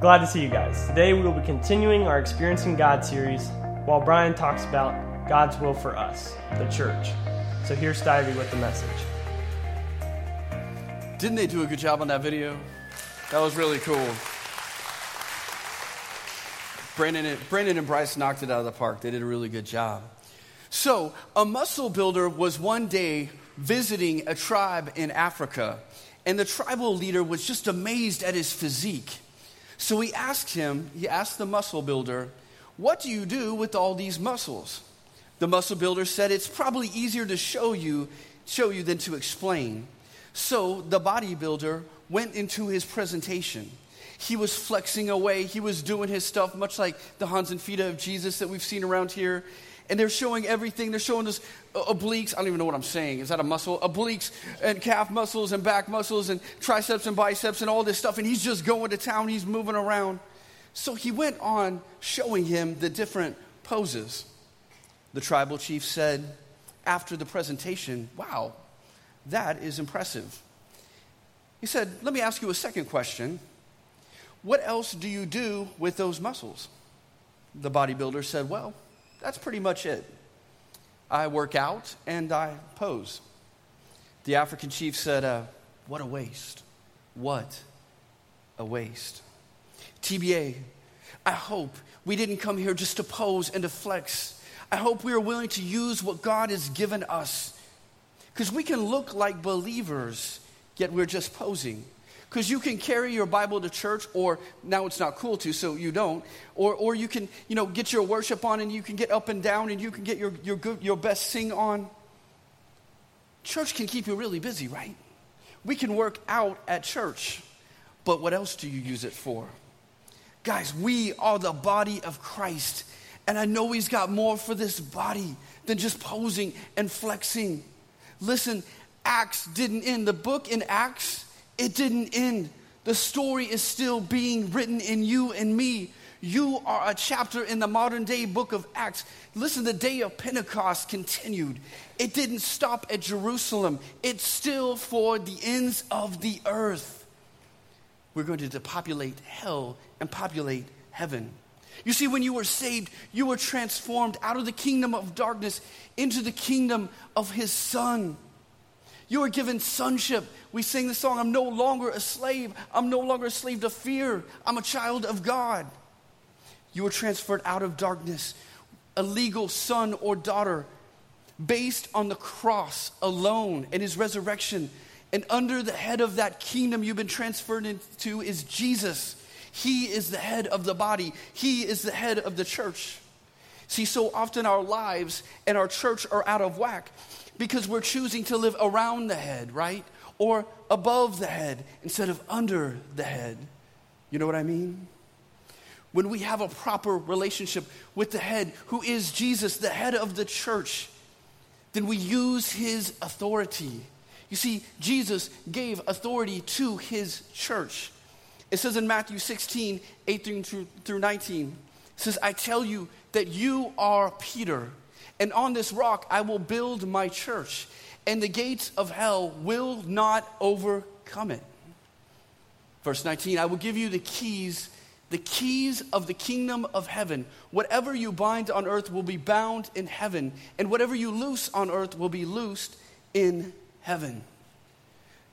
Glad to see you guys. Today we will be continuing our Experiencing God series while Brian talks about God's will for us, the church. So here's Stivey with the message. Didn't they do a good job on that video? That was really cool. Brandon and Bryce knocked it out of the park. They did a really good job. So a muscle builder was one day visiting a tribe in Africa, and the tribal leader was just amazed at his physique. So he asked the muscle builder, "What do you do with all these muscles?" The muscle builder said, "It's probably easier to show you than to explain." So the bodybuilder went into his presentation. He was flexing away. He was doing his stuff, much like the Hans and Fita of Jesus that we've seen around here. And they're showing everything. They're showing us obliques. I don't even know what I'm saying. Is that a muscle? Obliques and calf muscles and back muscles and triceps and biceps and all this stuff. And he's just going to town. He's moving around. So he went on showing him the different poses. The tribal chief said after the presentation, "Wow, that is impressive." He said, "Let me ask you a second question. What else do you do with those muscles?" The bodybuilder said, "Well, that's pretty much it. I work out and I pose." The African chief said, "What a waste. What a waste. TBA, I hope we didn't come here just to pose and to flex. I hope we are willing to use what God has given us. Because we can look like believers, yet we're just posing. Because you can carry your Bible to church, or now it's not cool to, so you don't. Or you can, get your worship on, and you can get up and down, and you can get your best sing on. Church can keep you really busy, right? We can work out at church, but what else do you use it for? Guys, we are the body of Christ, and I know he's got more for this body than just posing and flexing. Listen, Acts didn't end. The book in Acts, it didn't end. The story is still being written in you and me. You are a chapter in the modern day book of Acts. Listen, the day of Pentecost continued. It didn't stop at Jerusalem. It's still for the ends of the earth. We're going to depopulate hell and populate heaven. You see, when you were saved, you were transformed out of the kingdom of darkness into the kingdom of his Son. You are given sonship. We sing the song, "I'm no longer a slave. I'm no longer a slave to fear. I'm a child of God." You were transferred out of darkness, a legal son or daughter, based on the cross alone and his resurrection. And under the head of that kingdom you've been transferred into is Jesus. He is the head of the body. He is the head of the church. See, so often our lives and our church are out of whack, because we're choosing to live around the head, right? Or above the head instead of under the head. You know what I mean? When we have a proper relationship with the head, who is Jesus, the head of the church, then we use his authority. You see, Jesus gave authority to his church. It says in Matthew 16:18 through 19, it says, "I tell you that you are Peter, and on this rock I will build my church, and the gates of hell will not overcome it." Verse 19, "I will give you the keys of the kingdom of heaven. Whatever you bind on earth will be bound in heaven, and whatever you loose on earth will be loosed in heaven."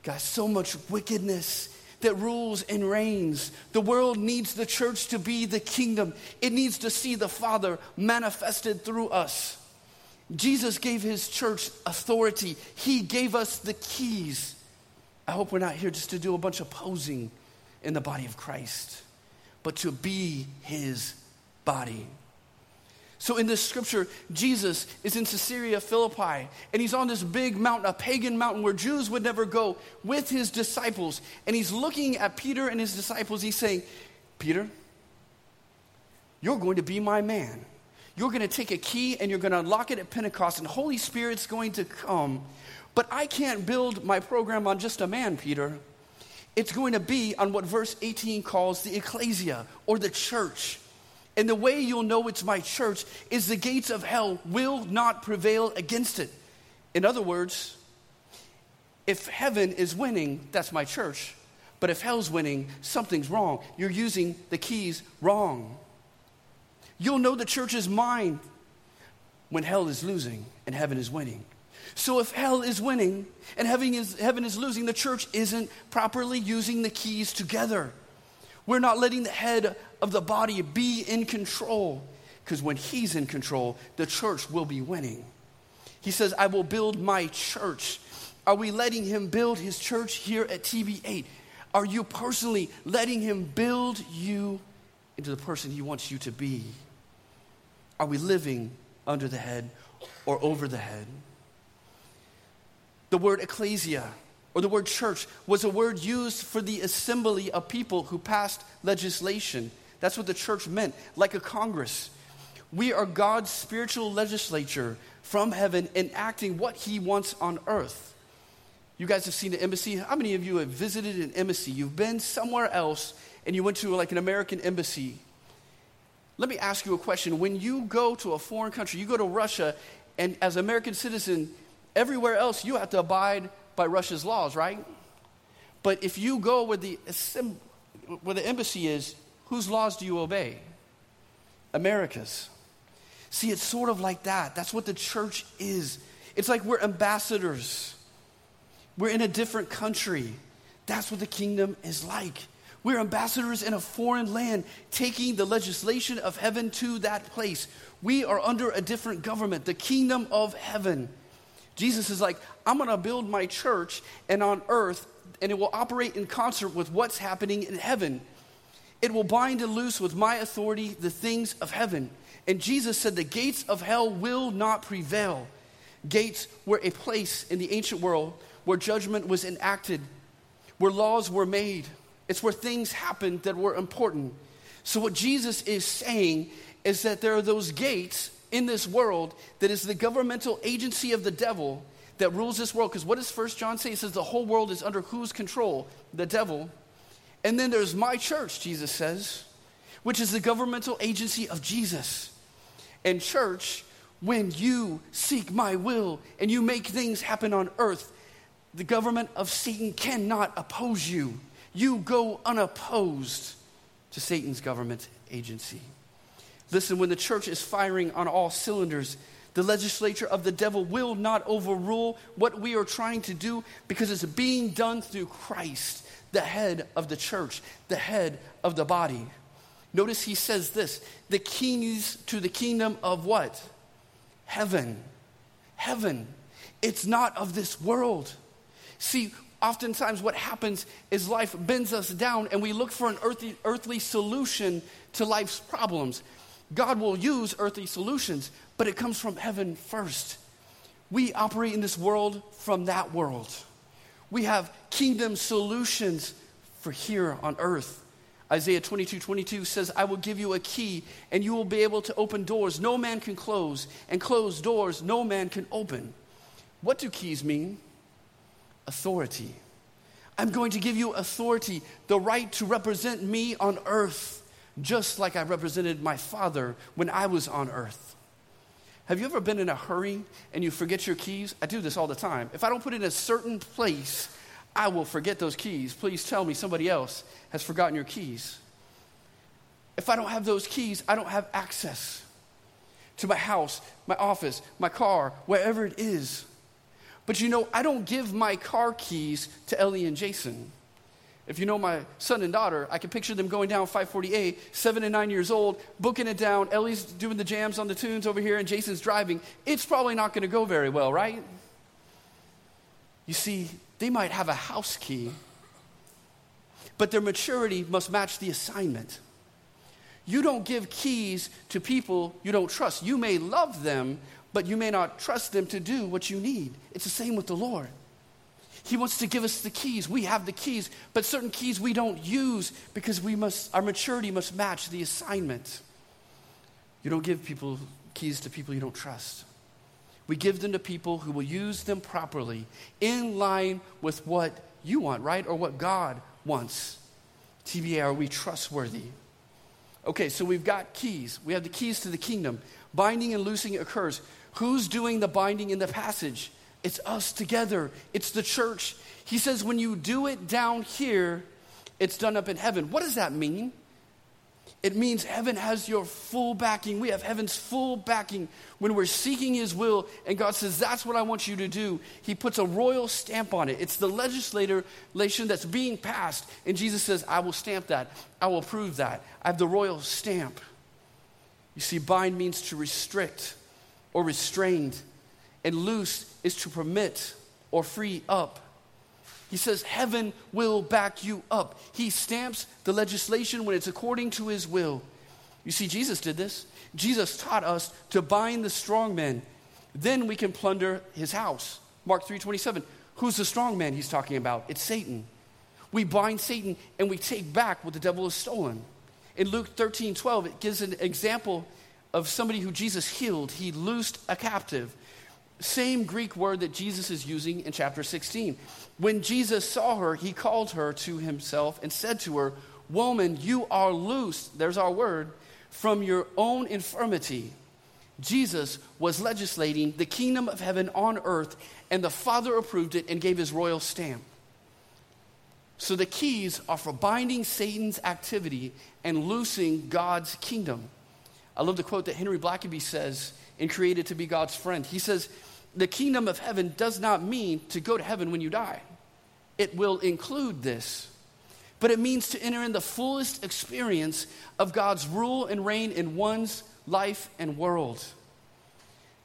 Guys, so much wickedness that rules and reigns. The world needs the church to be the kingdom. It needs to see the Father manifested through us. Jesus gave his church authority. He gave us the keys. I hope we're not here just to do a bunch of posing in the body of Christ, but to be his body. So in this scripture, Jesus is in Caesarea Philippi, and he's on this big mountain, a pagan mountain where Jews would never go, with his disciples. And he's looking at Peter and his disciples. He's saying, "Peter, you're going to be my man. You're going to take a key and you're going to unlock it at Pentecost, and Holy Spirit's going to come. But I can't build my program on just a man, Peter. It's going to be on what verse 18 calls the ecclesia, or the church. And the way you'll know it's my church is the gates of hell will not prevail against it." In other words, if heaven is winning, that's my church. But if hell's winning, something's wrong. You're using the keys wrong. You'll know the church is mine when hell is losing and heaven is winning. So if hell is winning and heaven is losing, the church isn't properly using the keys together. We're not letting the head of the body be in control, because when he's in control, the church will be winning. He says, I will build my church. Are we letting him build his church here at TB8? Are you personally letting him build you into the person he wants you to be? Are we living under the head or over the head? The word ecclesia, or the word church, was a word used for the assembly of people who passed legislation. That's what the church meant, like a congress. We are God's spiritual legislature from heaven, enacting what he wants on earth. You guys have seen the embassy. How many of you have visited an embassy? You've been somewhere else and you went to like an American embassy. Let me ask you a question. When you go to a foreign country, you go to Russia, and as an American citizen, everywhere else you have to abide by Russia's laws, right? But if you go where the embassy is, whose laws do you obey? America's. See, it's sort of like that. That's what the church is. It's like we're ambassadors. We're in a different country. That's what the kingdom is like. We're ambassadors in a foreign land, taking the legislation of heaven to that place. We are under a different government, the kingdom of heaven. Jesus is like, I'm going to build my church and on earth, and it will operate in concert with what's happening in heaven. It will bind and loose with my authority the things of heaven. And Jesus said the gates of hell will not prevail. Gates were a place in the ancient world where judgment was enacted, where laws were made. It's where things happened that were important. So what Jesus is saying is that there are those gates in this world that is the governmental agency of the devil that rules this world. Because what does 1 John say? It says the whole world is under whose control? The devil. And then there's my church, Jesus says, which is the governmental agency of Jesus. And church, when you seek my will and you make things happen on earth, the government of Satan cannot oppose you. You go unopposed to Satan's government agency. Listen, when the church is firing on all cylinders, the legislature of the devil will not overrule what we are trying to do, because it's being done through Christ, the head of the church, the head of the body. Notice he says this, the keys to the kingdom of what? Heaven. Heaven. It's not of this world. See, oftentimes what happens is life bends us down and we look for an earthly solution to life's problems. God will use earthly solutions, but it comes from heaven first. We operate in this world from that world. We have kingdom solutions for here on earth. Isaiah 22:22 says, I will give you a key and you will be able to open doors no man can close, and close doors no man can open. What do keys mean? Authority. I'm going to give you authority, the right to represent me on earth, just like I represented my Father when I was on earth. Have you ever been in a hurry and you forget your keys? I do this all the time. If I don't put it in a certain place, I will forget those keys. Please tell me somebody else has forgotten your keys. If I don't have those keys, I don't have access to my house, my office, my car, wherever it is. But you know, I don't give my car keys to Ellie and Jason. If you know my son and daughter, I can picture them going down 548, 7 and 9 years old, booking it down. Ellie's doing the jams on the tunes over here, and Jason's driving. It's probably not going to go very well, right? You see, they might have a house key, but their maturity must match the assignment. You don't give keys to people you don't trust. You may love them, but you may not trust them to do what you need. It's the same with the Lord. He wants to give us the keys. We have the keys, but certain keys we don't use because our maturity must match the assignment. You don't give people keys to people you don't trust. We give them to people who will use them properly in line with what you want, right? Or what God wants. TBA, are we trustworthy? Okay, so we've got keys. We have the keys to the kingdom. Binding and loosing occurs. Who's doing the binding in the passage? It's us together. It's the church. He says when you do it down here, It's done up in heaven. What does that mean? It means heaven has your full backing. We have heaven's full backing when we're seeking his will, and God says, that's what I want you to do. He puts a royal stamp on it. It's the legislation that's being passed, and Jesus says, I will stamp that. I will approve that. I have the royal stamp. You see, bind means to restrict or restrained, and loose is to permit or free up. He says, heaven will back you up. He stamps the legislation when it's according to his will. You see, Jesus did this. Jesus taught us to bind the strong man. Then we can plunder his house. Mark 3:27. Who's the strong man he's talking about? It's Satan. We bind Satan and we take back what the devil has stolen. In Luke 13:12, it gives an example of somebody who Jesus healed. He loosed a captive. Same Greek word that Jesus is using in chapter 16. When Jesus saw her, he called her to himself and said to her, woman, you are loosed, there's our word, from your own infirmity. Jesus was legislating the kingdom of heaven on earth, and the Father approved it and gave his royal stamp. So the keys are for binding Satan's activity and loosing God's kingdom. I love the quote that Henry Blackaby says in Created to Be God's Friend. He says, the kingdom of heaven does not mean to go to heaven when you die. It will include this, but it means to enter in the fullest experience of God's rule and reign in one's life and world.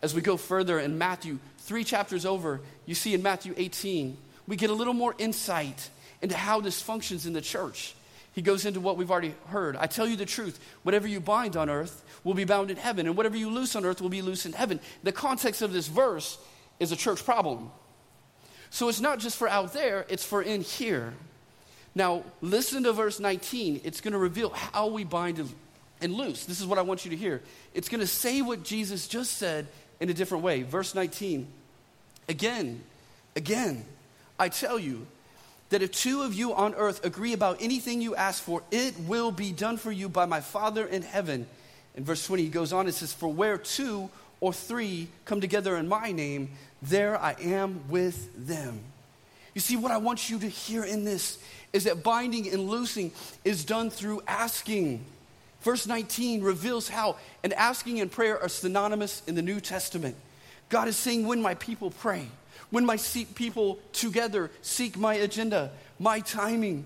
As we go further in Matthew, 3 chapters over, you see in Matthew 18, we get a little more insight into how this functions in the church. He goes into what we've already heard. I tell you the truth, whatever you bind on earth will be bound in heaven, and whatever you loose on earth will be loose in heaven. The context of this verse is a church problem. So it's not just for out there, it's for in here. Now, listen to verse 19. It's going to reveal how we bind and loose. This is what I want you to hear. It's going to say what Jesus just said in a different way. Verse 19, again, I tell you, that if two of you on earth agree about anything you ask for, it will be done for you by my Father in heaven. In verse 20, he goes on and says, for where two or three come together in my name, there I am with them. You see, what I want you to hear in this is that binding and loosing is done through asking. Verse 19 reveals how, and asking and prayer are synonymous in the New Testament. God is saying, when my people pray, when my people together seek my agenda, my timing,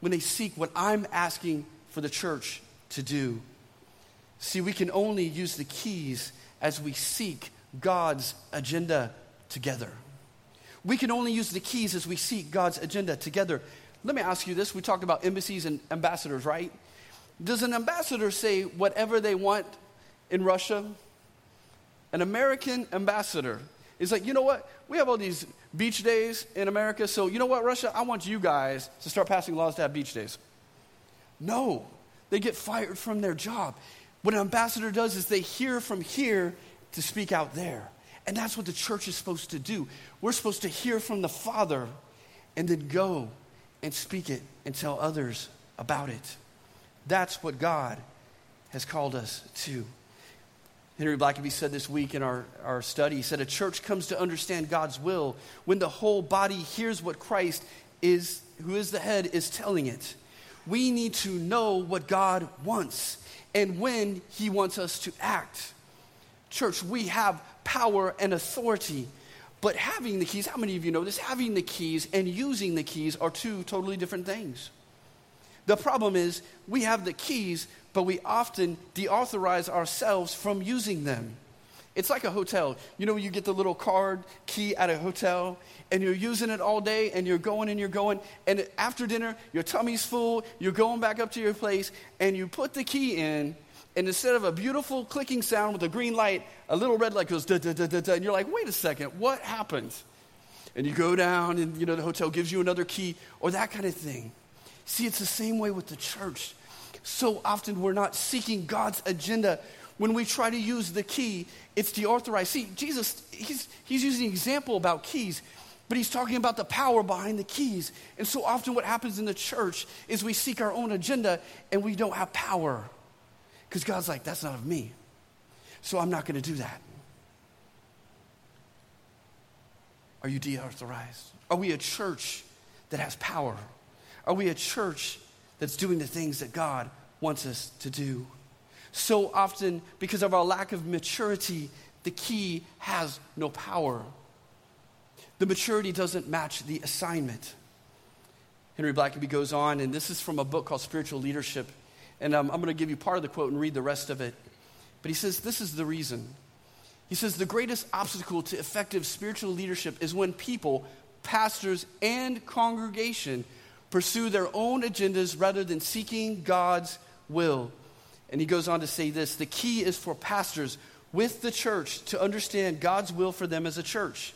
when they seek what I'm asking for the church to do. See, we can only use the keys as we seek God's agenda together. We can only use the keys as we seek God's agenda together. Let me ask you this. We talked about embassies and ambassadors, right? Does an ambassador say whatever they want in Russia? An American ambassador is like, you know what? We have all these beach days in America, so you know what, Russia? I want you guys to start passing laws to have beach days. No, they get fired from their job. What an ambassador does is they hear from here to speak out there. And that's what the church is supposed to do. We're supposed to hear from the Father and then go and speak it and tell others about it. That's what God has called us to. Henry Blackaby said this week in our study, he said, a church comes to understand God's will when the whole body hears what Christ is, who is the head, is telling it. We need to know what God wants and when he wants us to act. Church, we have power and authority, but having the keys, how many of you know this? Having the keys and using the keys are two totally different things. The problem is we have the keys, but we often deauthorize ourselves from using them. It's like a hotel. You know, you get the little card key at a hotel, and you're using it all day, and you're going. And after dinner, your tummy's full. You're going back up to your place, and you put the key in, and instead of a beautiful clicking sound with a green light, a little red light goes da-da-da-da-da, and you're like, wait a second, what happened? And you go down, and you know the hotel gives you another key or that kind of thing. See, it's the same way with the church. So often we're not seeking God's agenda. When we try to use the key, it's deauthorized. See, Jesus, he's using an example about keys, but he's talking about the power behind the keys. And so often what happens in the church is we seek our own agenda and we don't have power. Because God's like, that's not of me. So I'm not going to do that. Are you deauthorized? Are we a church that has power? Are we a church that's doing the things that God wants us to do? So often, because of our lack of maturity, the key has no power. The maturity doesn't match the assignment. Henry Blackaby goes on, and this is from a book called Spiritual Leadership. And I'm going to give you part of the quote and read the rest of it. But he says, this is the reason. He says, the greatest obstacle to effective spiritual leadership is when people, pastors, and congregation pursue their own agendas rather than seeking God's will. And he goes on to say this, the key is for pastors with the church to understand God's will for them as a church.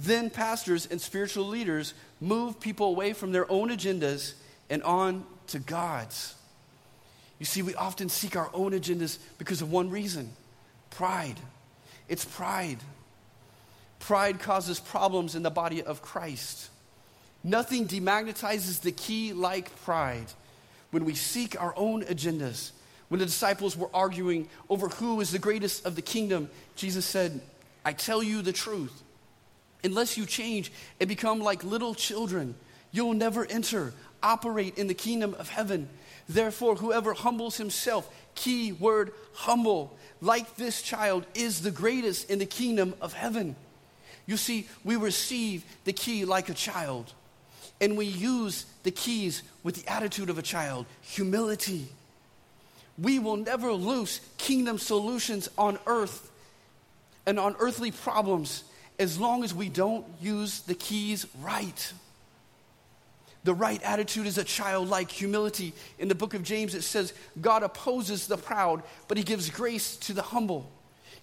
Then pastors and spiritual leaders move people away from their own agendas and on to God's. You see, we often seek our own agendas because of one reason, pride. It's pride. Pride causes problems in the body of Christ. Nothing demagnetizes the key like pride. When we seek our own agendas, when the disciples were arguing over who is the greatest of the kingdom, Jesus said, I tell you the truth. Unless you change and become like little children, you'll never enter, operate in the kingdom of heaven. Therefore, whoever humbles himself, key word humble, like this child is the greatest in the kingdom of heaven. You see, we receive the key like a child, and we use the keys with the attitude of a child, humility. We will never loose kingdom solutions on earth and on earthly problems as long as we don't use the keys right. The right attitude is a childlike humility. In the book of James, it says, God opposes the proud, but he gives grace to the humble.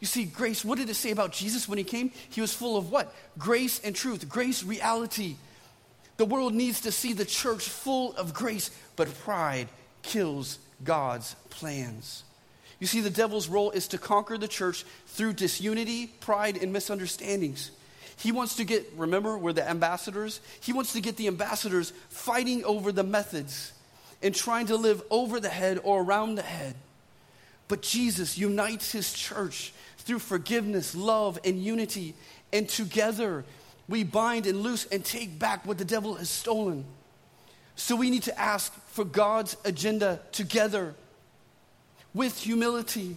You see, grace, what did it say about Jesus when he came? He was full of what? Grace and truth, grace, reality. The world needs to see the church full of grace, but pride kills God's plans. You see, the devil's role is to conquer the church through disunity, pride, and misunderstandings. He wants to get, remember, we're the ambassadors. He wants to get the ambassadors fighting over the methods and trying to live over the head or around the head. But Jesus unites his church through forgiveness, love, and unity. And together, we bind and loose and take back what the devil has stolen. So we need to ask for God's agenda together with humility,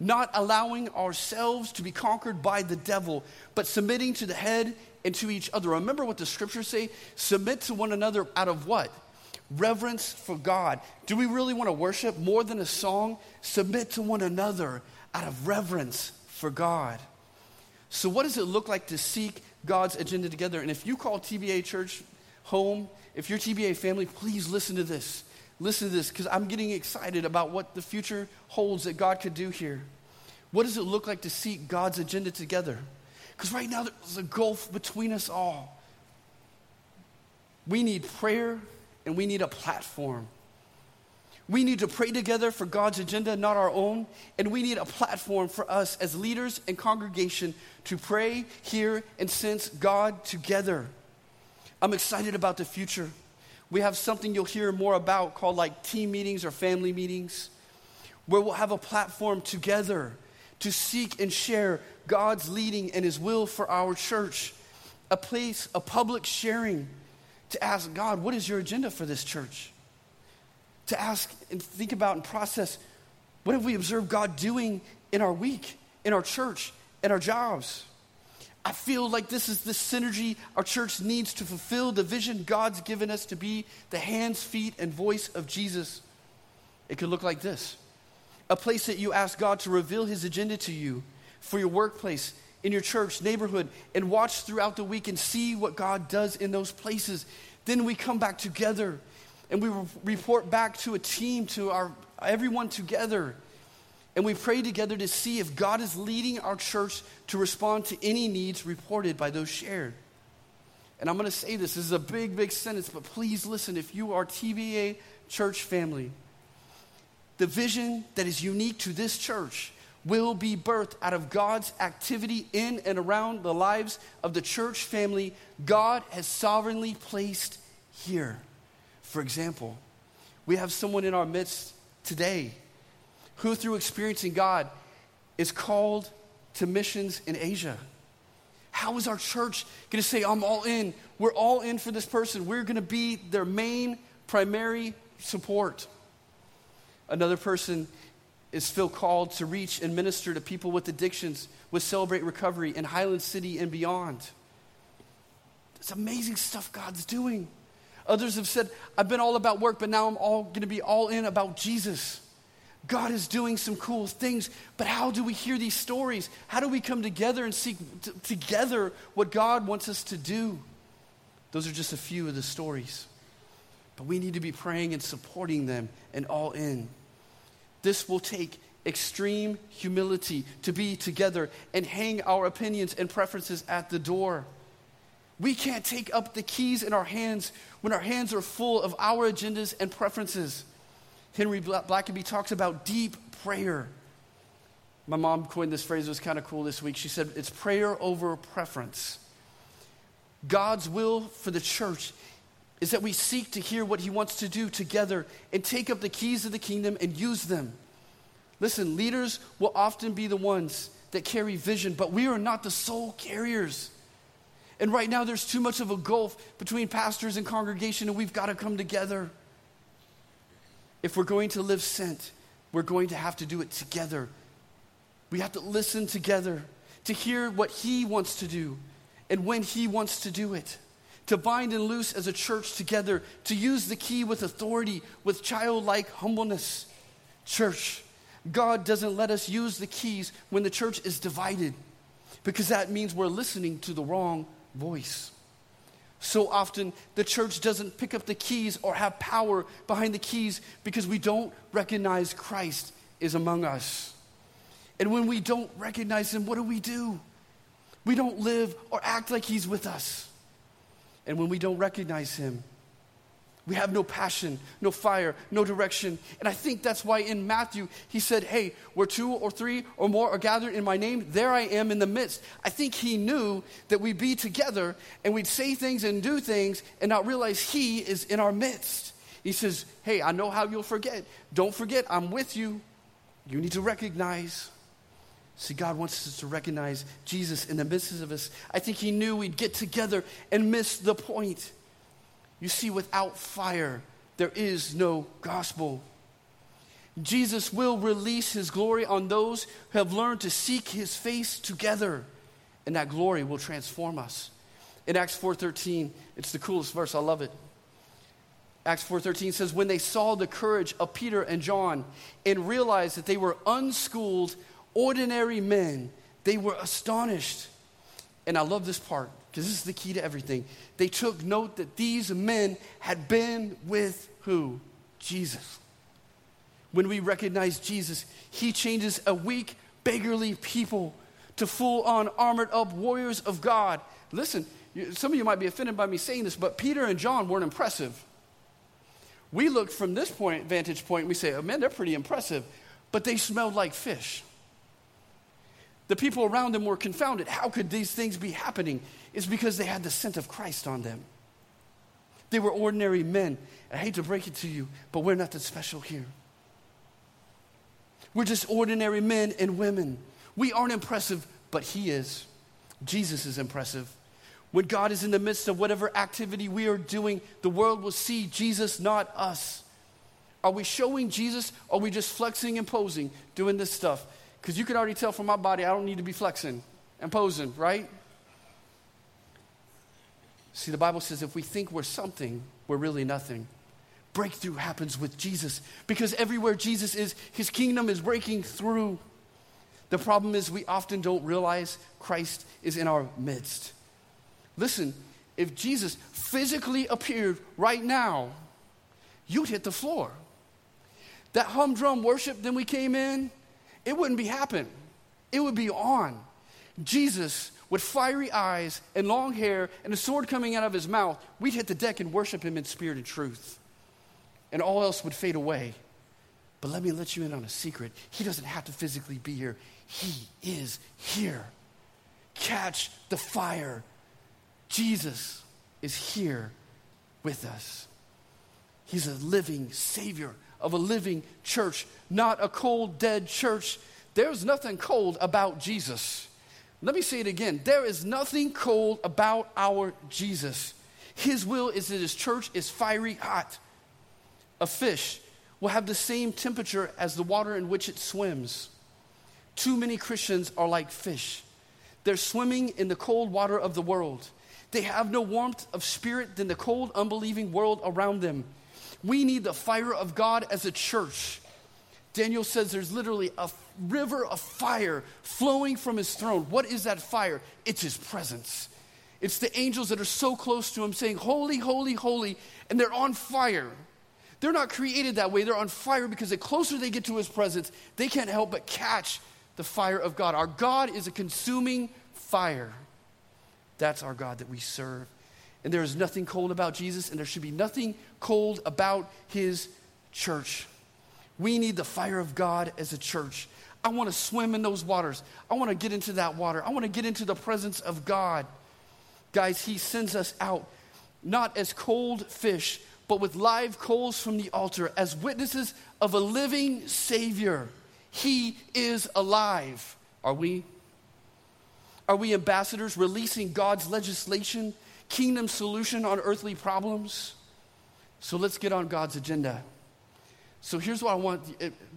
not allowing ourselves to be conquered by the devil, but submitting to the head and to each other. Remember what the scriptures say? Submit to one another out of what? Reverence for God. Do we really want to worship more than a song? Submit to one another out of reverence for God. So what does it look like to seek God's agenda together? And if you call TBA Church home, if you're TBA family, please listen to this. Listen to this, because I'm getting excited about what the future holds that God could do here. What does it look like to seek God's agenda together? Because right now there's a gulf between us all. We need prayer and we need a platform. We need to pray together for God's agenda, not our own. And we need a platform for us as leaders and congregation to pray, hear, and sense God together. I'm excited about the future. We have something you'll hear more about called like team meetings or family meetings, where we'll have a platform together to seek and share God's leading and his will for our church. A place, a public sharing to ask God, what is your agenda for this church? To ask and think about and process, what have we observed God doing in our week, in our church, in our jobs? I feel like this is the synergy our church needs to fulfill the vision God's given us to be the hands, feet, and voice of Jesus. It could look like this. A place that you ask God to reveal his agenda to you for your workplace, in your church, neighborhood, and watch throughout the week and see what God does in those places. Then we come back together and we report back to a team, to our everyone together. And we pray together to see if God is leading our church to respond to any needs reported by those shared. And I'm going to say this is a big, big sentence, but please listen. If you are TBA church family, the vision that is unique to this church will be birthed out of God's activity in and around the lives of the church family God has sovereignly placed here. For example, we have someone in our midst today who through experiencing God is called to missions in Asia. How is our church going to say, I'm all in? We're all in for this person. We're going to be their main primary support. Another person is feel called to reach and minister to people with addictions, with Celebrate Recovery in Highland City and beyond. It's amazing stuff God's doing. Others have said, I've been all about work, but now I'm all going to be all in about Jesus. God is doing some cool things, but how do we hear these stories? How do we come together and seek together what God wants us to do? Those are just a few of the stories. But we need to be praying and supporting them and all in. This will take extreme humility to be together and hang our opinions and preferences at the door. We can't take up the keys in our hands when our hands are full of our agendas and preferences. Henry Blackaby talks about deep prayer. My mom coined this phrase. It was kind of cool this week. She said, it's prayer over preference. God's will for the church is that we seek to hear what he wants to do together and take up the keys of the kingdom and use them. Listen, leaders will often be the ones that carry vision, but we are not the sole carriers. And right now there's too much of a gulf between pastors and congregation, and we've got to come together. If we're going to live sent, we're going to have to do it together. We have to listen together to hear what he wants to do and when he wants to do it. To bind and loose as a church together, to use the key with authority, with childlike humbleness. Church, God doesn't let us use the keys when the church is divided, because that means we're listening to the wrong voice. So often, the church doesn't pick up the keys or have power behind the keys because we don't recognize Christ is among us. And when we don't recognize him, what do? We don't live or act like he's with us. And when we don't recognize him, we have no passion, no fire, no direction. And I think that's why in Matthew, he said, hey, where two or three or more are gathered in my name, there I am in the midst. I think he knew that we'd be together and we'd say things and do things and not realize he is in our midst. He says, hey, I know how you'll forget. Don't forget, I'm with you. You need to recognize. See, God wants us to recognize Jesus in the midst of us. I think he knew we'd get together and miss the point. You see, without fire, there is no gospel. Jesus will release his glory on those who have learned to seek his face together, and that glory will transform us. In Acts 4:13, it's the coolest verse. I love it. Acts 4:13 says, when they saw the courage of Peter and John and realized that they were unschooled, ordinary men, they were astonished. And I love this part, because this is the key to everything. They took note that these men had been with who? Jesus. When we recognize Jesus, he changes a weak, beggarly people to full-on, armored-up warriors of God. Listen, some of you might be offended by me saying this, but Peter and John weren't impressive. We look from this vantage point, and we say, oh man, they're pretty impressive, but they smelled like fish. The people around them were confounded. How could these things be happening? It's because they had the scent of Christ on them. They were ordinary men. I hate to break it to you, but we're nothing special here. We're just ordinary men and women. We aren't impressive, but he is. Jesus is impressive. When God is in the midst of whatever activity we are doing, the world will see Jesus, not us. Are we showing Jesus, or are we just flexing and posing, doing this stuff? Because you can already tell from my body, I don't need to be flexing and posing, right? See, the Bible says if we think we're something, we're really nothing. Breakthrough happens with Jesus, because everywhere Jesus is, his kingdom is breaking through. The problem is we often don't realize Christ is in our midst. Listen, if Jesus physically appeared right now, you'd hit the floor. That humdrum worship, then we came in, it wouldn't be happening. It would be on. Jesus, with fiery eyes and long hair and a sword coming out of his mouth, we'd hit the deck and worship him in spirit and truth. And all else would fade away. But let me let you in on a secret. He doesn't have to physically be here. He is here. Catch the fire. Jesus is here with us. He's a living Savior of a living church, not a cold, dead church. There's nothing cold about Jesus. Let me say it again. There is nothing cold about our Jesus. His will is that his church is fiery hot. a fish will have the same temperature as the water in which it swims. Too many Christians are like fish. They're swimming in the cold water of the world. They have no warmth of spirit than the cold, unbelieving world around them. We need the fire of God as a church. Daniel says there's literally a river of fire flowing from his throne. What is that fire? It's his presence. It's the angels that are so close to him saying, holy, holy, holy, and they're on fire. They're not created that way. They're on fire because the closer they get to his presence, they can't help but catch the fire of God. Our God is a consuming fire. That's our God that we serve. And there is nothing cold about Jesus, and there should be nothing cold about his church. We need the fire of God as a church. I want to swim in those waters. I want to get into that water. I want to get into the presence of God. Guys, he sends us out, not as cold fish, but with live coals from the altar, as witnesses of a living Savior. He is alive. Are we? Are we ambassadors releasing God's legislation, kingdom solution on earthly problems? So let's get on God's agenda. So here's what I want.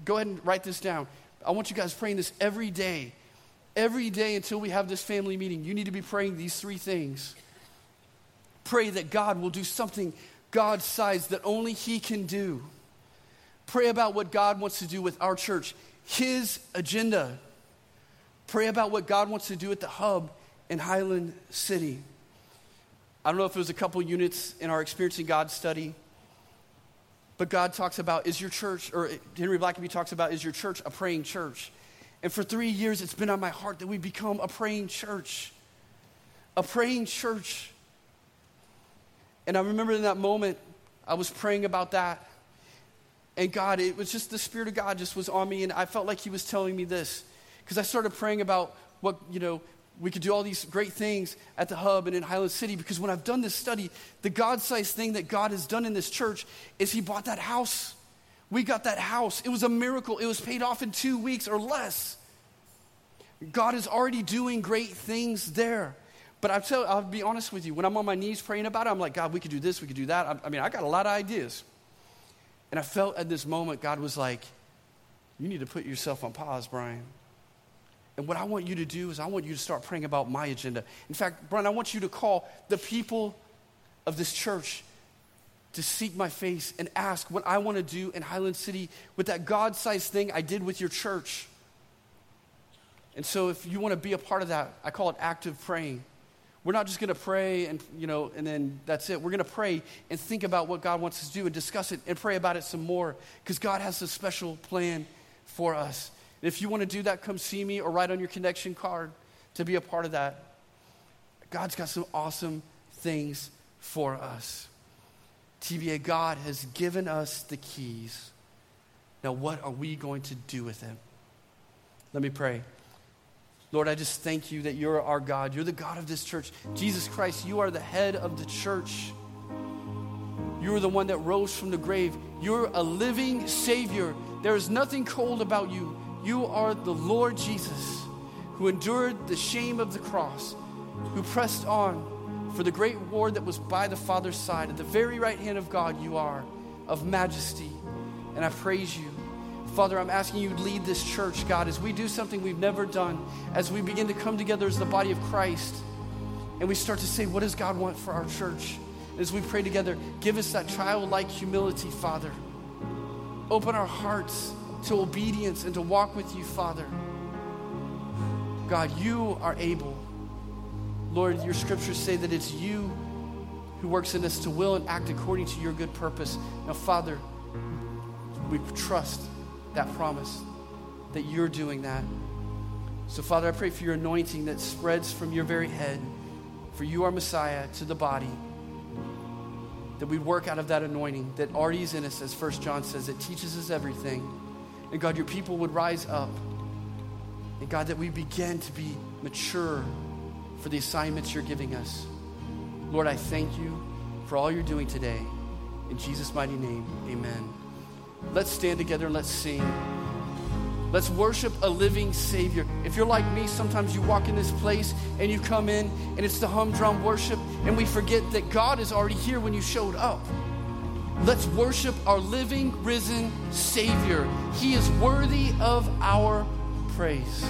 Go ahead and write this down. I want you guys praying this every day. Every day until we have this family meeting, you need to be praying these three things. Pray that God will do something God's size that only he can do. Pray about what God wants to do with our church, his agenda. Pray about what God wants to do at the hub in Highland City. I don't know if it was a couple units in our Experiencing God study, but God talks about, is your church, or Henry Blackaby talks about, is your church a praying church? And for 3 years, it's been on my heart that we become a praying church. A praying church. And I remember in that moment, I was praying about that. And God, it was just the Spirit of God just was on me. And I felt like he was telling me this. Because I started praying about what, we could do all these great things at the hub and in Highland City. Because when I've done this study, the God-sized thing that God has done in this church is he bought that house. We got that house. It was a miracle. It was paid off in 2 weeks or less. God is already doing great things there. But I'll be honest with you. When I'm on my knees praying about it, I'm like, God, we could do this, we could do that. I got a lot of ideas. And I felt at this moment, God was like, you need to put yourself on pause, Brian. And what I want you to do is I want you to start praying about my agenda. In fact, Brian, I want you to call the people of this church to seek my face and ask what I want to do in Highland City with that God-sized thing I did with your church. And so if you want to be a part of that, I call it active praying. We're not just going to pray and then that's it. We're going to pray and think about what God wants us to do and discuss it and pray about it some more because God has a special plan for us. And if you want to do that, come see me or write on your connection card to be a part of that. God's got some awesome things for us. TBA, God has given us the keys. Now, what are we going to do with them? Let me pray. Lord, I just thank you that you're our God. You're the God of this church. Jesus Christ, you are the head of the church. You are the one that rose from the grave. You're a living Savior. There is nothing cold about you. You are the Lord Jesus who endured the shame of the cross, who pressed on for the great reward that was by the Father's side. At the very right hand of God, you are of majesty. And I praise you. Father, I'm asking you to lead this church, God, as we do something we've never done, as we begin to come together as the body of Christ, and we start to say, what does God want for our church? As we pray together, give us that childlike humility, Father. Open our hearts to obedience and to walk with you, Father. God, you are able. Lord, your scriptures say that it's you who works in us to will and act according to your good purpose. Now, Father, we trust that promise that you're doing that. So, Father, I pray for your anointing that spreads from your very head, for you are Messiah to the body, that we work out of that anointing that already is in us, as 1 John says, it teaches us everything. And, God, your people would rise up. And, God, that we begin to be mature for the assignments you're giving us. Lord, I thank you for all you're doing today. In Jesus' mighty name, amen. Let's stand together and let's sing. Let's worship a living Savior. If you're like me, sometimes you walk in this place and you come in and it's the humdrum worship and we forget that God is already here when you showed up. Let's worship our living, risen Savior. He is worthy of our praise.